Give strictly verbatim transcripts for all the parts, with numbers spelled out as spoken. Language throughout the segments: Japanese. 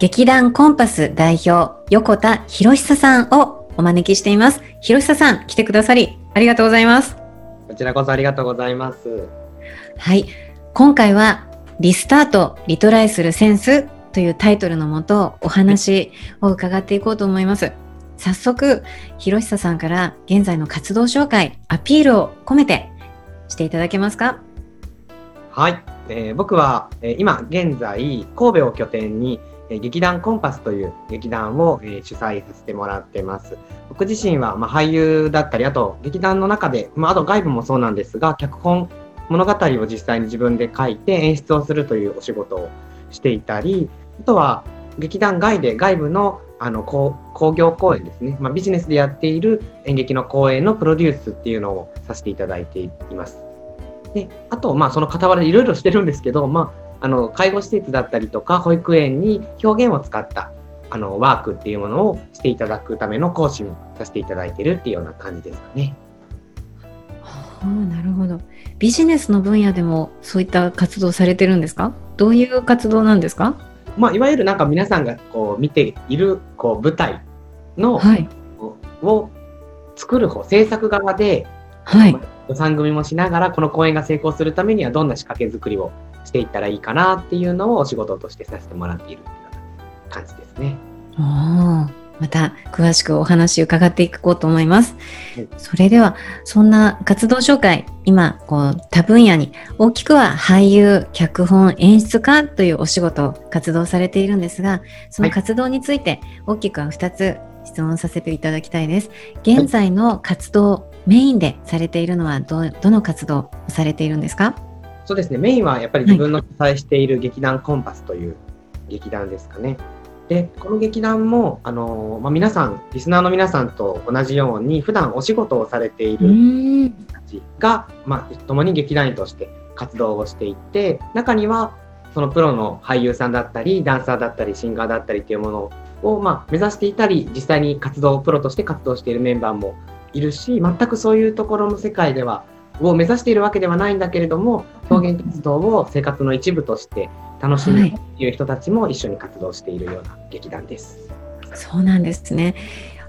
劇団コンパス代表、横田博久さんをお招きしています。博久さん、来てくださりありがとうございます。こちらこそありがとうございます。はい、今回はリスタート、リトライするセンスというタイトルのもとお話を伺っていこうと思います。早速、博久さんから現在の活動紹介、アピールを込めてしていただけますか？はい、えー、僕は、えー、今現在神戸を拠点に劇団コンパスという劇団を主催させてもらってます。僕自身はまあ俳優だったり、あと劇団の中で、まあ、あと外部もそうなんですが、脚本物語を実際に自分で書いて演出をするというお仕事をしていたり、あとは劇団外で外部のあの工業公演ですね、まあ、ビジネスでやっている演劇の公演のプロデュースっていうのをさせていただいています。で、あとまあその傍らでいろいろしてるんですけど、まああの介護施設だったりとか保育園に表現を使ったあのワークっていうものをしていただくための講師をさせていただいているっていうような感じですかね。はあ、なるほど。ビジネスの分野でもそういった活動されてるんですか？どういう活動なんですか？まあ、いわゆるなんか皆さんがこう見ているこう舞台の、はい、を作る方、制作側で、はい、予算組もしながらこの公演が成功するためにはどんな仕掛け作りをしていったらいいかなっていうのをお仕事としてさせてもらっている感じですね。お、また詳しくお話伺っていこうと思います、はい、それではそんな活動紹介、今こう多分野に大きくは俳優、脚本、演出家というお仕事活動されているんですが、その活動について大きくはふたつ質問させていただきたいです。現在の活動、はい、メインでされているのは ど, どの活動をされているんですか？そうですね、メインはやっぱり自分の主催している劇団コンパスという劇団ですかね。で、この劇団もあの、まあ、皆さんリスナーの皆さんと同じように普段お仕事をされている人たちが、まあ、共に劇団員として活動をしていて、中にはそのプロの俳優さんだったりダンサーだったりシンガーだったりというものを、まあ、目指していたり、実際に活動プロとして活動しているメンバーもいるし、全くそういうところの世界ではを目指しているわけではないんだけれども、表現活動を生活の一部として楽しむという人たちも一緒に活動しているような劇団です、はい、そうなんですね。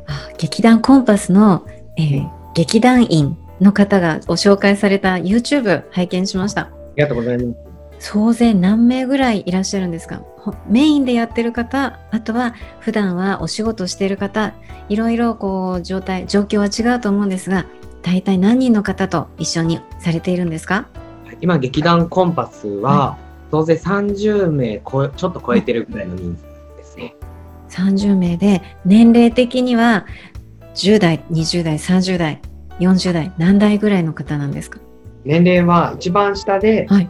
あ、劇団コンパスの、えー、劇団員の方がご紹介された YouTube 拝見しました。ありがとうございます。総勢何名ぐらいいらっしゃるんですか？メインでやってる方、あとは普段はお仕事している方、いろいろこう状態、状況は違うと思うんですが、大体何人の方と一緒にされているんですか？今劇団コンパスは総勢さんじゅうめいこちょっと超えてるぐらいの人数ですね。さんじゅうめいで、年齢的にはじゅうだい、にじゅうだい、さんじゅうだい、よんじゅうだい、何代ぐらいの方なんですか？年齢は一番下で、はい、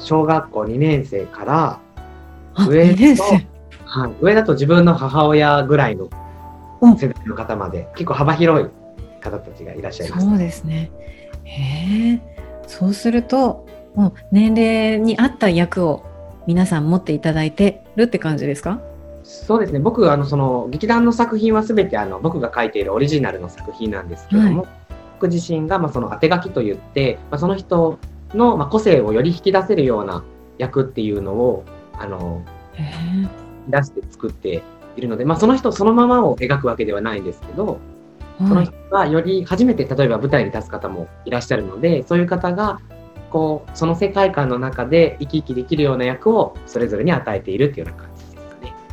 小学校にねんせいから上だと、にねんせい、はい、上だと自分の母親ぐらいの世代の方まで、結構幅広い方たちがいらっしゃいます。そうですね。へえ、そうするともう年齢に合った役を皆さん持っていただいてるって感じですか？そうですね。僕あのその劇団の作品はすべてあの僕が書いているオリジナルの作品なんですけども、はい、僕自身がまあその当て書きといって、まあ、その人のまあ個性をより引き出せるような役っていうのをあの出して作っているので、まあ、その人そのままを描くわけではないんですけど、その人はより初めて例えば舞台に立つ方もいらっしゃるので、そういう方がこうその世界観の中で生き生きできるような役をそれぞれに与えているっていうような感じですか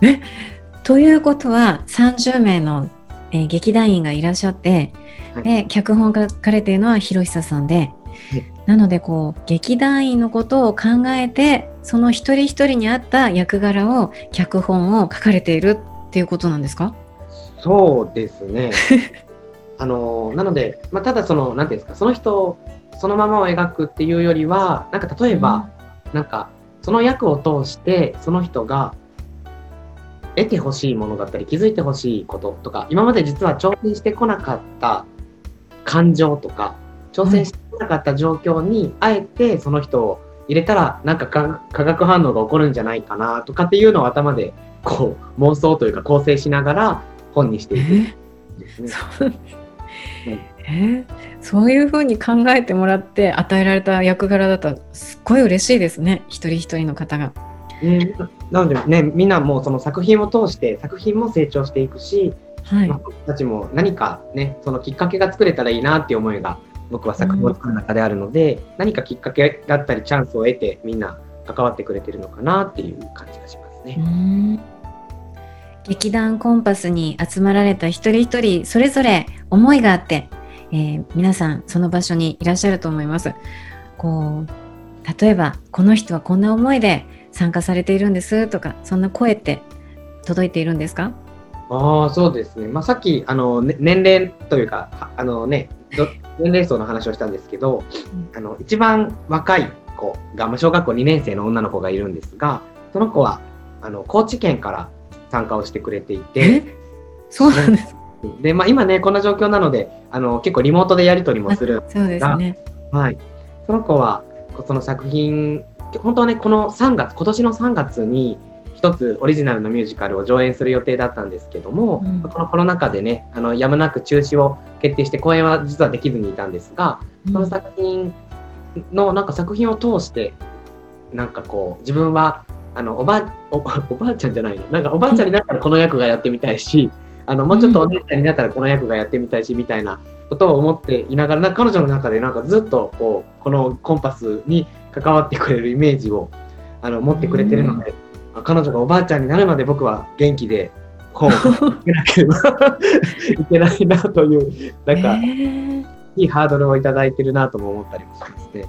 ね。え、ということはさんじゅうめいの、えー、劇団員がいらっしゃって、はい、で脚本が書かれているのは博久さんで、はい、なのでこう劇団員のことを考えてその一人一人に合った役柄を脚本を書かれているっていうことなんですか？そうですねあのなので、まあ、ただその何ていうんですか、その人そのままを描くっていうよりは、なんか例えば、うん、なんかその役を通してその人が得てほしいものだったり気づいてほしいこととか、今まで実は挑戦してこなかった感情とか挑戦してこなかった状況にあえてその人を入れたらなんか化学反応が起こるんじゃないかなとかっていうのを頭でこう妄想というか構成しながら本にしていくんですね。えーえー、そういうふうに考えてもらって与えられた役柄だったらすっごい嬉しいですね、一人一人の方が。うん、なのでね、みんなもうその作品を通して作品も成長していくし、はい、僕たちも何かね、そのきっかけが作れたらいいなっていう思いが僕は作品を作る中であるので、うん、何かきっかけだったりチャンスを得てみんな関わってくれてるのかなっていう感じがしますね。うん、劇団コンパスに集まられた一人一人それぞれ思いがあって、えー、皆さんその場所にいらっしゃると思います。こう例えばこの人はこんな思いで参加されているんですとか、そんな声って届いているんですか？ああ、そうですね、まあ、さっきあの、ね、年齢というかあの、ね、年齢層の話をしたんですけどあの一番若い子が、まあ、小学校にねんせいの女の子がいるんですが、その子はあの高知県から参加をしてくれていて、そうなんです。で、まあ、今ねこんな状況なのであの結構リモートでやり取りもするんですが、そうですね、はい、その子はその作品本当はねこのさんがつ、今年のさんがつに一つオリジナルのミュージカルを上演する予定だったんですけども、うん、このコロナ禍でねあのやむなく中止を決定して公演は実はできずにいたんですが、その作品のなんか作品を通してなんかこう自分はあのおば、お、おばあちゃんじゃないの、なんかおばあちゃんになったらこの役がやってみたいし、あのもうちょっとお姉ちゃんになったらこの役がやってみたいしみたいなことを思っていながら、なんか彼女の中でなんかずっとこうこのコンパスに関わってくれるイメージをあの持ってくれてるので、うん、彼女がおばあちゃんになるまで僕は元気でこういけなければいけないなというなんか、えー、いいハードルをいただいてるなとも思ったりもしますね。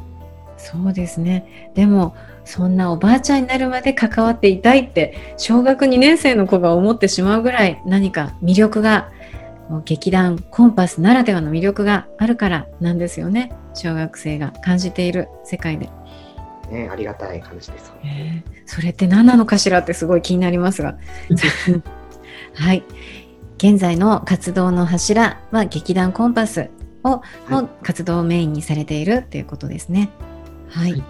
そうですね。でもそんなおばあちゃんになるまで関わっていたいって小学にねんせいの子が思ってしまうぐらい、何か魅力が劇団コンパスならではの魅力があるからなんですよね。小学生が感じている世界で、ね、ありがたい話です、ね、えー、それって何なのかしらってすごい気になりますがはい、現在の活動の柱は劇団コンパスをの活動をメインにされているということですね。はい、はい、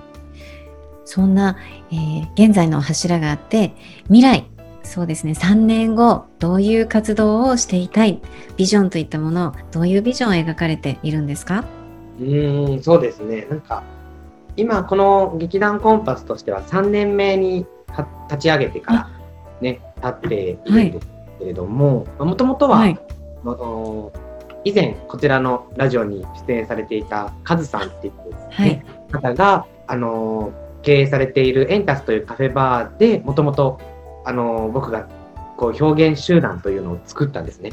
そんな、えー、現在の柱があって、未来、そうですね、さんねんごどういう活動をしていたい、ビジョンといったもの、どういうビジョンを描かれているんですか？うーん、そうですね、なんか今この劇団コンパスとしてはさんねんめに立ち上げてから、ね、立っているんですけれども、もともとは、はい、あの以前こちらのラジオに出演されていたカズさんっていう、ね、はい、方があの経営されているエンタスというカフェバーでもともと僕がこう表現集団というのを作ったんですね。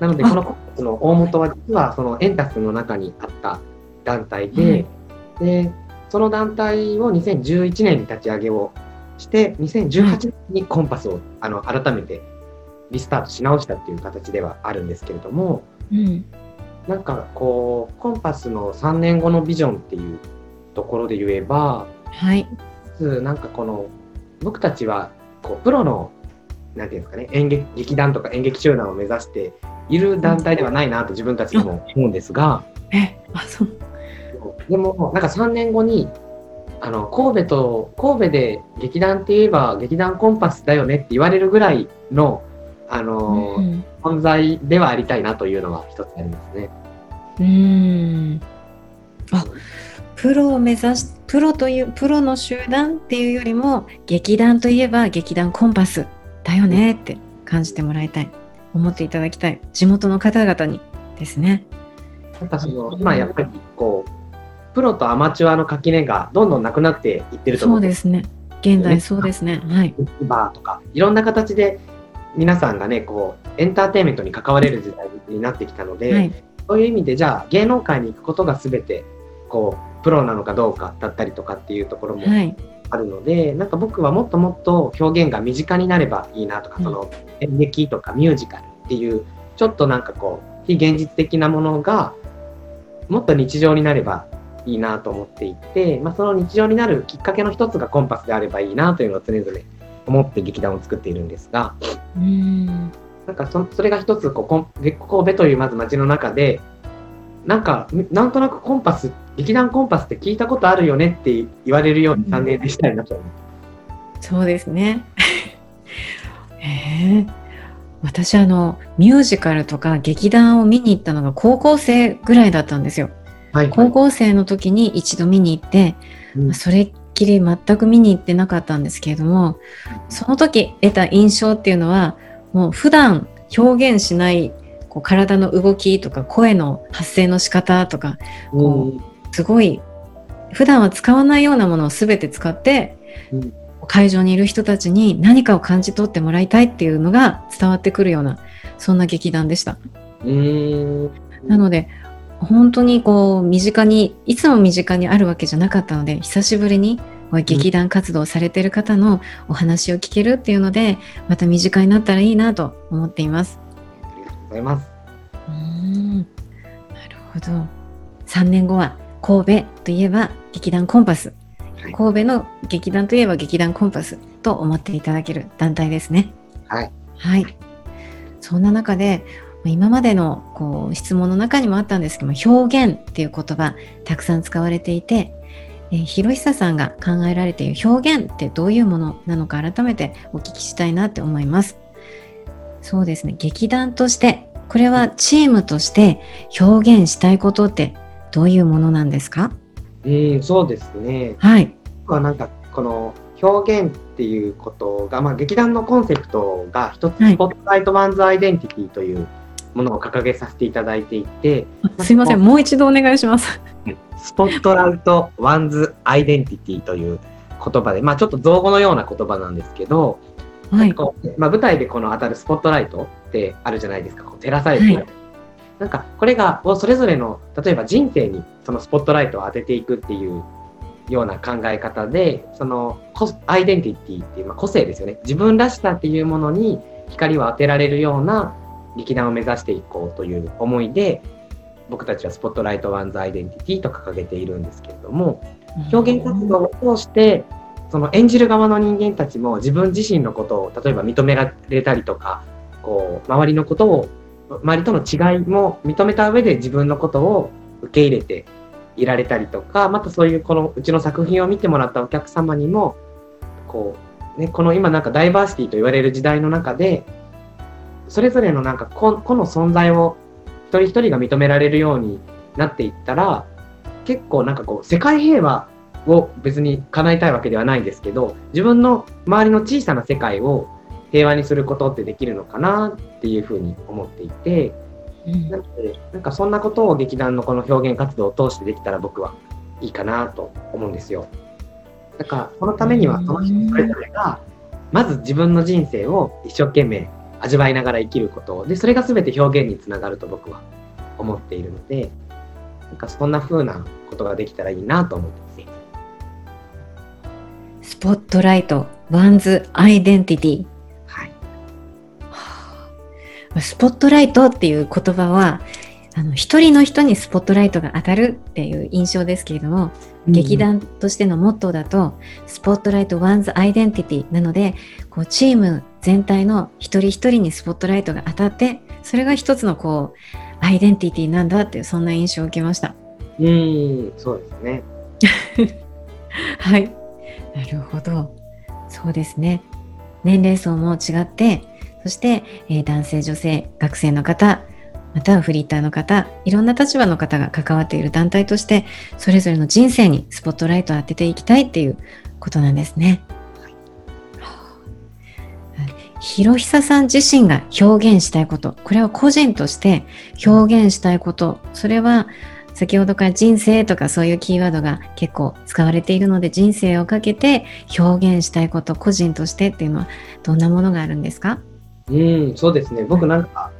なのでこのコンパスの大元は実はそのエンタスの中にあった団体で、うん、でその団体をにせんじゅういちねんに立ち上げをしてにせんじゅうはちねんにコンパスをあの改めてリスタートし直したっていう形ではあるんですけれども、うん、なんかこうコンパスのさんねんごのビジョンっていうところで言えば、はい、なんかこの僕たちはこうプロのなんていうんですかね、演劇、劇団とか演劇集団を目指している団体ではないなと自分たちでも思うんですが、え、あ、そう、でもなんかさんねんごにあの神戸と神戸で劇団って言えば劇団コンパスだよねって言われるぐらいの、あのーうん、存在ではありたいなというのは一つありますね。うーん、あ、プロを目指し、プロというプロの集団っていうよりも劇団といえば劇団コンパスだよねって感じてもらいたい、思っていただきたい、地元の方々にですね。なんかその今やっぱりこうプロとアマチュアの垣根がどんどんなくなっていってると思うんです。そうですね。現代そうですね。はい。バーとかいろんな形で皆さんがねこうエンターテインメントに関われる時代になってきたので、はい、そういう意味でじゃあ芸能界に行くことが全てこうプロなのかどうかだったりとかっていうところもあるので、はい、なんか僕はもっともっと表現が身近になればいいなとか、うん、その演劇とかミュージカルっていうちょっとなんかこう非現実的なものがもっと日常になればいいなと思っていて、まあ、その日常になるきっかけの一つがコンパスであればいいなというのを常々思って劇団を作っているんですが、うーんなんか そ, それが一つこう神戸というまず街の中でなんかなんとなくコンパス劇団コンパスって聞いたことあるよねって言われるようにさんねんでしたいなと思います。そうですねえー私あのミュージカルとか劇団を見に行ったのが高校生ぐらいだったんですよ、はいはい、高校生の時に一度見に行って、うんまあ、それっきり全く見に行ってなかったんですけれども、その時得た印象っていうのはもう普段表現しないこう体の動きとか声の発声の仕方とかこうすごい普段は使わないようなものを全て使って、うん会場にいる人たちに何かを感じ取ってもらいたいっていうのが伝わってくるようなそんな劇団でした、えー、なので本当にこう身近にいつも身近にあるわけじゃなかったので久しぶりに劇団活動されている方のお話を聞けるっていうのでまた身近になったらいいなと思っています。ありがとうございます。うーんなるほど。さんねんごは神戸といえば劇団コンパス、神戸の劇団といえば劇団コンパスと思っていただける団体ですね。はい、はい、そんな中で今までのこう質問の中にもあったんですけども表現っていう言葉たくさん使われていて、えー、博久さんが考えられている表現ってどういうものなのか改めてお聞きしたいなって思います。そうですね、劇団としてこれはチームとして表現したいことってどういうものなんですか？うん、そうですね、はい、なんかこの表現っていうことが、まあ、劇団のコンセプトが一つスポットライトマンズアイデンティティというものを掲げさせていただいていて、はい、すいませんもう一度お願いします。スポットライトマンズアイデンティティという言葉で、まあ、ちょっと造語のような言葉なんですけど、はいまあ、舞台でこの当たるスポットライトってあるじゃないですか、こう照らされている、はいなんかこれがそれぞれの例えば人生にそのスポットライトを当てていくっていうような考え方で、そのアイデンティティっていう、まあ、個性ですよね、自分らしさっていうものに光を当てられるような劇団を目指していこうという思いで僕たちはスポットライトワンズアイデンティティと掲げているんですけれども、表現活動を通してその演じる側の人間たちも自分自身のことを例えば認められたりとかこう周りのことを周りとの違いも認めた上で自分のことを受け入れていられたりとか、またそういうこのうちの作品を見てもらったお客様にもこう、ね、この今なんかダイバーシティと言われる時代の中でそれぞれのなんか個の存在を一人一人が認められるようになっていったら結構なんかこう世界平和を別に叶えたいわけではないんですけど自分の周りの小さな世界を平和にすることってできるのかなっていうふうに思っていて、うん、なのでなんかそんなことを劇団のこの表現活動を通してできたら僕はいいかなと思うんですよ。だからそのためにはその人それぞれがまず自分の人生を一生懸命味わいながら生きることでそれが全て表現につながると僕は思っているのでなんかそんな風なことができたらいいなと思っています。スポットライトワンズアイデンティティ。スポットライトっていう言葉はあの一人の人にスポットライトが当たるっていう印象ですけれども、うん、劇団としてのモットーだとスポットライトワンズアイデンティティなのでこうチーム全体の一人一人にスポットライトが当たってそれが一つのこうアイデンティティなんだっていうそんな印象を受けました。うんそうですねはいなるほど。そうですね、年齢層も違ってそして、えー、男性女性学生の方またはフリーターの方いろんな立場の方が関わっている団体としてそれぞれの人生にスポットライトを当てていきたいっていうことなんですね、はい、博久さん自身が表現したいことこれは個人として表現したいことそれは先ほどから人生とかそういうキーワードが結構使われているので人生をかけて表現したいこと個人としてっていうのはどんなものがあるんですか？うん、そうですね。は僕い。なんか、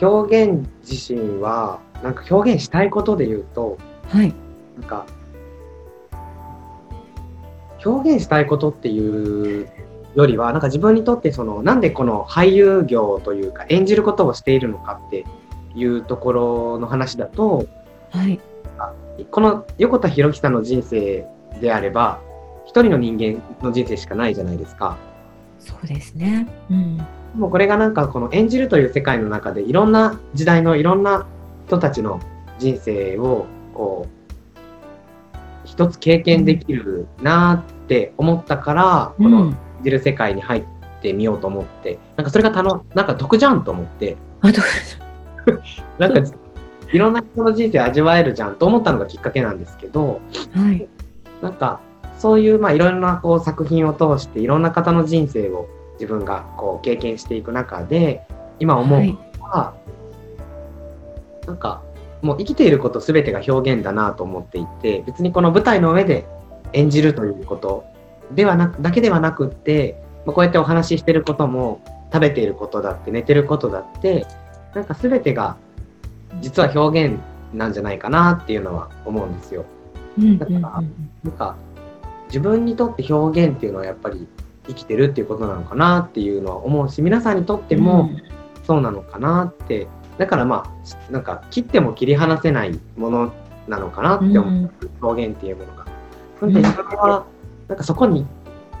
表現自身は、なんか表現したいことで言うと、はい。なんか、表現したいことっていうよりは、なんか自分にとってその、なんでこの俳優業というか、演じることをしているのかっていうところの話だと、はい。あこの横田博樹さんの人生であれば、一人の人間の人生しかないじゃないですか。そうですね。うん。でもこれがなんかこの演じるという世界の中でいろんな時代のいろんな人たちの人生をこう一つ経う験でん。きるなーって思ったから、うこのん。演じる世界に入ってみようと思って、なんかそれがたのなんか得じゃんと思って、あと、なんかいろんな人の人生味わえるじゃんと思ったのがきっかけなんですけど、はい。なんかそういうまあいろんなこう作品を通していろんな方の人生を自分がこう経験していく中で、今思はうい。のはなんかもう生きていること全てが表現だなと思っていて、別にこの舞台の上で演じるということではなくだけではなくって、まあこうやってお話ししてることも食べていることだって寝てることだって、なんか全てが実は表現なんじゃないかなっていうのは思うんですよ。うんうんだうかんうらん。なんか自分にとって表現っていうのはやっぱり生きてるっていうことなのかなっていうのは思うし、皆さんにとってうもん。そうなのかなって、だからまあしなんか切っても切り離せないものなのかなうって思ん。う、表現っていうものが。なんうで自ん。分はなんかそこに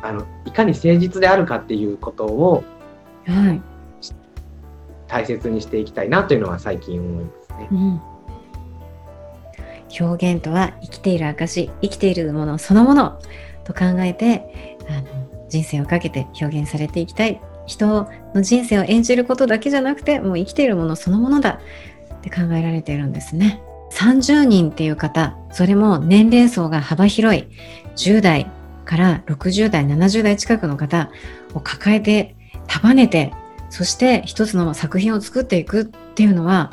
あのいかに誠実であるかっていうことをはい。し大切にしていきたいなというのは最近思いますね。うん。表現とは生きている証、生きているものそのものと考えて、あの人生をかけて表現されていきたい。人の人生を演じることだけじゃなくて、もう生きているものそのものだって考えられているんですね。さんじゅうにんっていう方、それも年齢層が幅広い、じゅう代からろくじゅう代、ななじゅう代近くの方を抱えて、束ねて、そして一つの作品を作っていくっていうのは、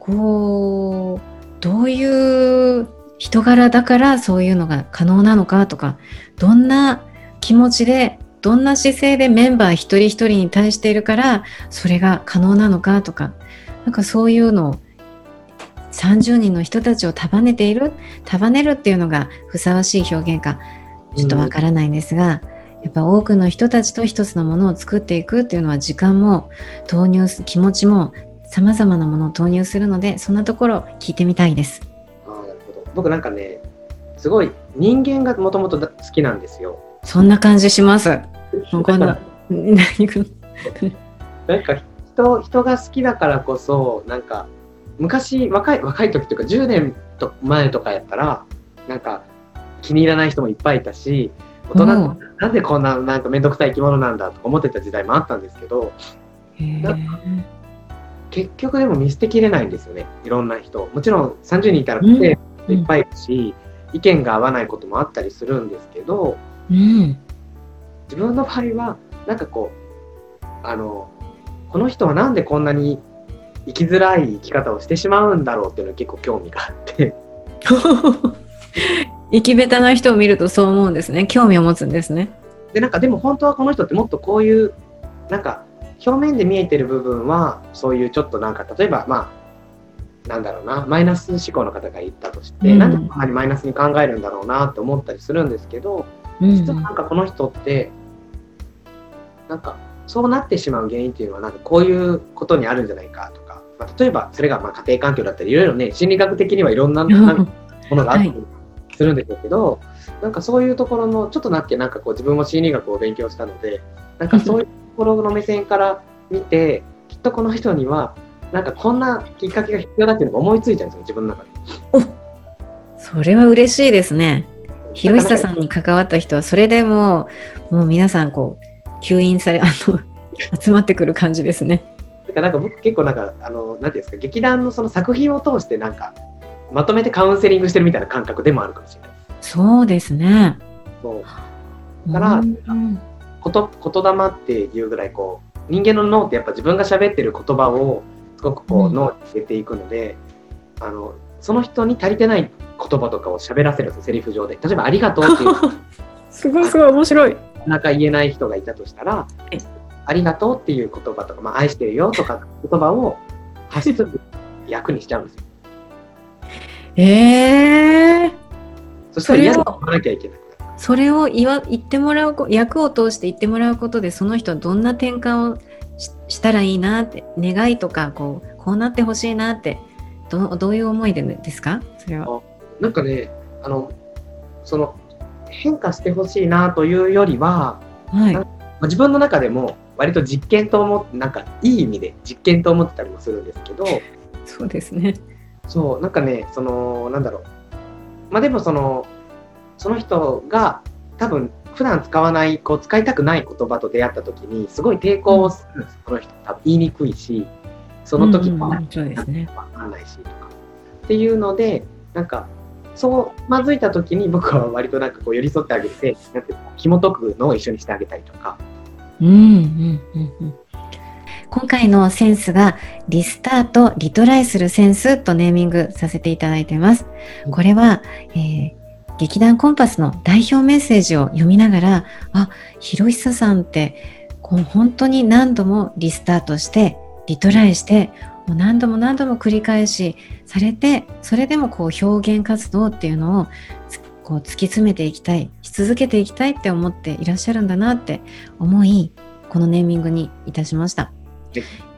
こう、どういう人柄だからそういうのが可能なのかとか、どんな気持ちで、どんな姿勢でメンバー一人一人に対しているからそれが可能なのかとか、なんかそういうのをさんじゅうにんの人たちを束ねている、束ねるっていうのがふさわしい表現かうちょっとわんからないんですが、やっぱ多くの人たちと一つのものを作っていくっていうのは時間も投入す、気持ちも様々なものを投入するので、そんなところ聞いてみたいです。あーなるほど。僕なんかね、すごい人間がもともと好きなんですよ。そんな感じします。もうだこかのら何かなんか人人が好きだからこそ、なんか昔若い若い時というかじゅうねんと前とかやったらなんか気に入らない人もいっぱいいたし、大人もうなんでこんななんか面倒くさい生き物なんだとか思ってた時代もあったんですけど、へなんかえ結局でも見捨てきれないんですよね、いろんな人。もちろんさんじゅうにんいたらう個性んういっんぱいいるし、意見が合わないこともあったりするんですけど、うん自分の場合はなんかこうあのこの人はなんでこんなに生きづらい生き方をしてしまうんだろうっていうのに結構興味があって 生き下手な人を見るとそう思うんですね。興味を持つんですね。でなんかでも本当はこの人ってもっとこういうなんか表面で見えてる部分はそういうちょっとなんか例えばまあなんだろうな、マイナス思考の方がいたとしうて、なんでこんんなにマイナスに考えるんだろうなって思ったりするんですけど、う実はんなんかこの人ってなんかそうなってしまう原因っていうのはなんかこういうことにあるんじゃないかとか、まあ、例えばそれがまあ家庭環境だったりいろいろね、心理学的にはいろんな、うなんかん ものがあっはたいりするんでしょうけど、なんかそういうところのちょっとなってなんかこう自分も心理学を勉強したので、なんかそういうところの目線から見て、きっとこの人にはなんかこんなきっかけが必要だっていうのが思いついちゃうんですよ、自分の中で。お、それは嬉しいですね。だ博からなん久かさんに関わった人はそれでもう、もう皆さんこう吸引され、あの 集まってくる感じですね。だからなんか僕結構なんかあのなんていうんですか、劇団のその作品を通してなんかまとめてカウンセリングしてるみたいな感覚でもあるかもしれないです。そうですね。そううだからなんんかこと言霊っていうぐらいこう人間の脳ってやっぱ自分が喋ってる言葉をすごくうこうん脳に入れていくので、あのその人に足りてない言葉とかを喋らせるんですよ、セリフ上で。例えば「ありがとう」っていう すごいあすごい面白い。なかなか言えない人がいたとしたら、ありがとうっていう言葉とか、まあ、愛してるよとか言葉を発出する役にしちゃうんですよ。えー、そしたら嫌だと言わなきゃいけない。それを言わ、言ってもらう、役を通して言ってもらうことで、その人はどんな転換を し, したらいいなって、願いとかこう、こうなってほしいなって、ど, どういう思いでですか？それは。なんかね、あのその変化してほしいなというよりは、はい、自分の中でも割と実験と思って、なんかいい意味で実験と思ってたりもするんですけど、そうですね。そう、なんかね、そのなんだろう、まあでもそのその人が多分普段使わないこう使いたくない言葉と出会った時にすごい抵抗をするんです、うん、この人多分言いにくいし、その時は分からないしとかっていうので、なんかそうまずいた時に僕は割となんかこう寄り添ってあげて、なんて紐解くのを一緒にしてあげたりとか、うんうんうんうん、今回のセンスがリスタートリトライするセンスとネーミングさせていただいています。これは、えー劇団コンパスの代表メッセージを読みながら、あ、博久さんってこう本当に何度もリスタートしてリトライしてもう何度も何度も繰り返しされて、それでもこう表現活動っていうのをこう突き詰めていきたい、し続けていきたいって思っていらっしゃるんだなって思い、このネーミングにいたしました。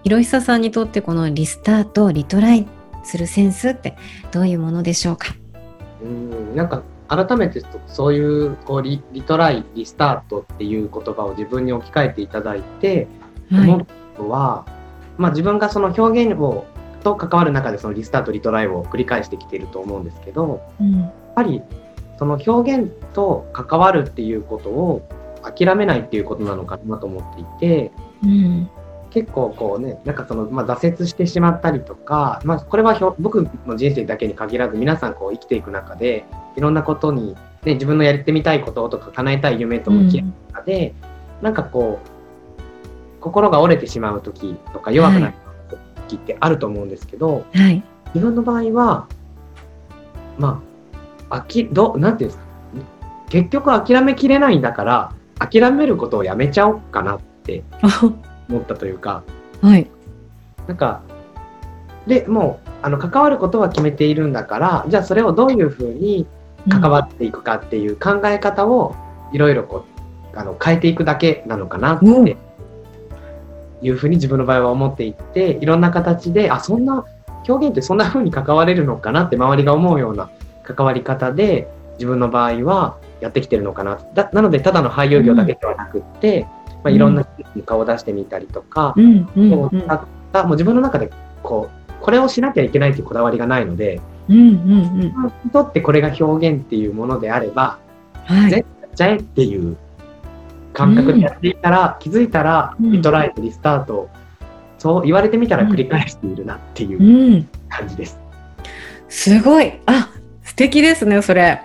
博久さんにとってこのリスタートリトライするセンスってどういうものでしょうか？うーん、なんか改めてそういうこう リ, リトライリスタートっていう言葉を自分に置き換えていただいて思ったのは、まあ、自分がその表現法と関わる中でそのリスタートリトライを繰り返してきていると思うんですけど、うん、やっぱりその表現と関わるっていうことを諦めないっていうことなのかなと思っていて、うん、結構こうね、なんかその、まあ、挫折してしまったりとか、まあ、これはひょ僕の人生だけに限らず皆さんこう生きていく中でいろんなことに、ね、自分のやってみたいこととか叶えたい夢と向き合う中で、うん、なんかこう心が折れてしまう時とか弱くなる時ってあると思うんですけど、はい、自分の場合はまあ、あきどなんていうんですか、結局諦めきれないんだから諦めることをやめちゃおうかなって思ったというか、はい、なんかでもうあの関わることは決めているんだから、じゃあそれをどういうふうに関わっていくかっていう考え方をいろいろこうあの変えていくだけなのかなっていうふうに自分の場合は思っていて、いろんな形であそんな表現ってそんなふうに関われるのかなって周りが思うような関わり方で自分の場合はやってきてるのかな。だなのでただの俳優業だけではなくって、うんまあ、いろんな人に顔を出してみたりとか、うんうんうんうん、もう自分の中でこうこれをしなきゃいけないというこだわりがないので、うんうんうん、にとってこれが表現っていうものであれば、はい、全部やっちゃえっていう感覚でやっていたら、うん、気づいたらリトライとリスタートを、うん、そう言われてみたら繰り返しているなっていう感じです、うんうん、すごい、あ、素敵ですね。それ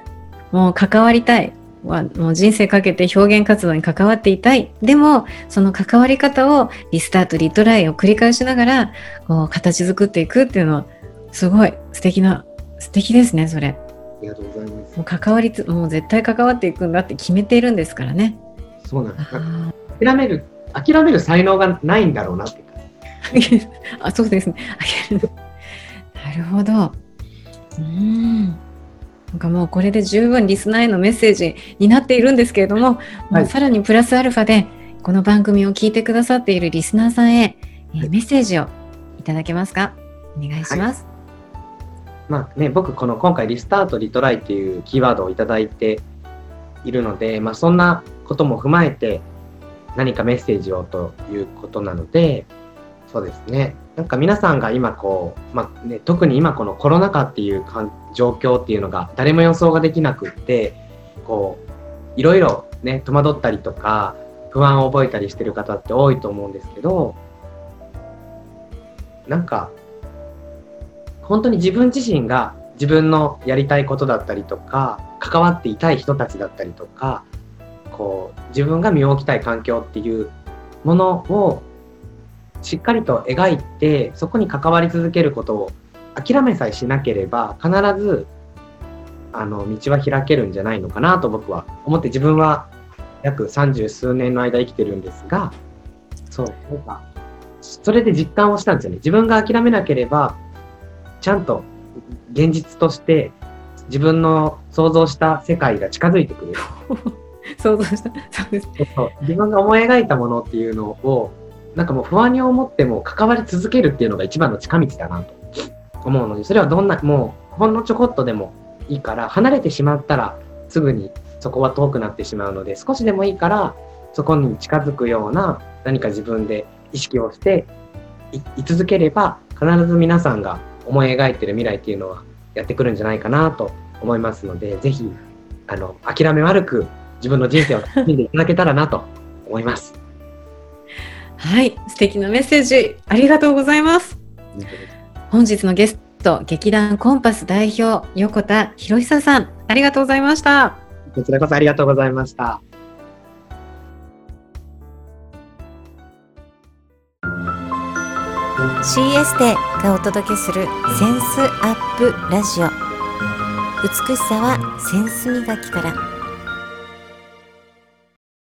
もう関わりたい、もう人生かけて表現活動に関わっていたい、でもその関わり方をリスタートリトライを繰り返しながらこう形作っていくっていうのはすごい素敵な、素敵ですね。それありがとうございます。もう関わりつもう絶対関わっていくんだって決めているんですからね。そうなんです。諦める諦める才能がないんだろうなってあ、そうですねなるほど。うーん、なんかもうこれで十分リスナーへのメッセージになっているんですけれども、はい、もうさらにプラスアルファでこの番組を聞いてくださっているリスナーさんへ、えー、メッセージをいただけますか？お願いします、はい。まあね、僕この今回リスタートリトライっていうキーワードをいただいているので、まあ、そんなことも踏まえて何かメッセージをということなので、そうですね、なんか皆さんが今こう、まあね、特に今このコロナ禍っていう状況っていうのが誰も予想ができなくって、こういろいろね戸惑ったりとか不安を覚えたりしてる方って多いと思うんですけど、なんか本当に自分自身が自分のやりたいことだったりとか関わっていたい人たちだったりとか、こう自分が身を置きたい環境っていうものをしっかりと描いて、そこに関わり続けることを諦めさえしなければ必ずあの道は開けるんじゃないのかなと僕は思って、自分は約三十数年の間生きてるんですが、そうなんかそれで実感をしたんですよね。自分が諦めなければちゃんと現実として自分の想像した世界が近づいてくる想像したそうです、そうそう自分が思い描いたものっていうのをなんかもう不安に思っても関わり続けるっていうのが一番の近道だなと思うので、それはどんなもうほんのちょこっとでもいいから離れてしまったらすぐにそこは遠くなってしまうので、少しでもいいからそこに近づくような何か自分で意識をしてい続ければ必ず皆さんが思い描いている未来っていうのはやってくるんじゃないかなと思いますので、ぜひあの諦め悪く自分の人生を楽しんでいただけたらなと思いますはい、素敵なメッセージありがとうございます。本日のゲスト、劇団コンパス代表横田博久さん、ありがとうございました。こちらこそありがとうございました。シーエス でがお届けするセンスアップラジオ。美しさはセンス磨きから。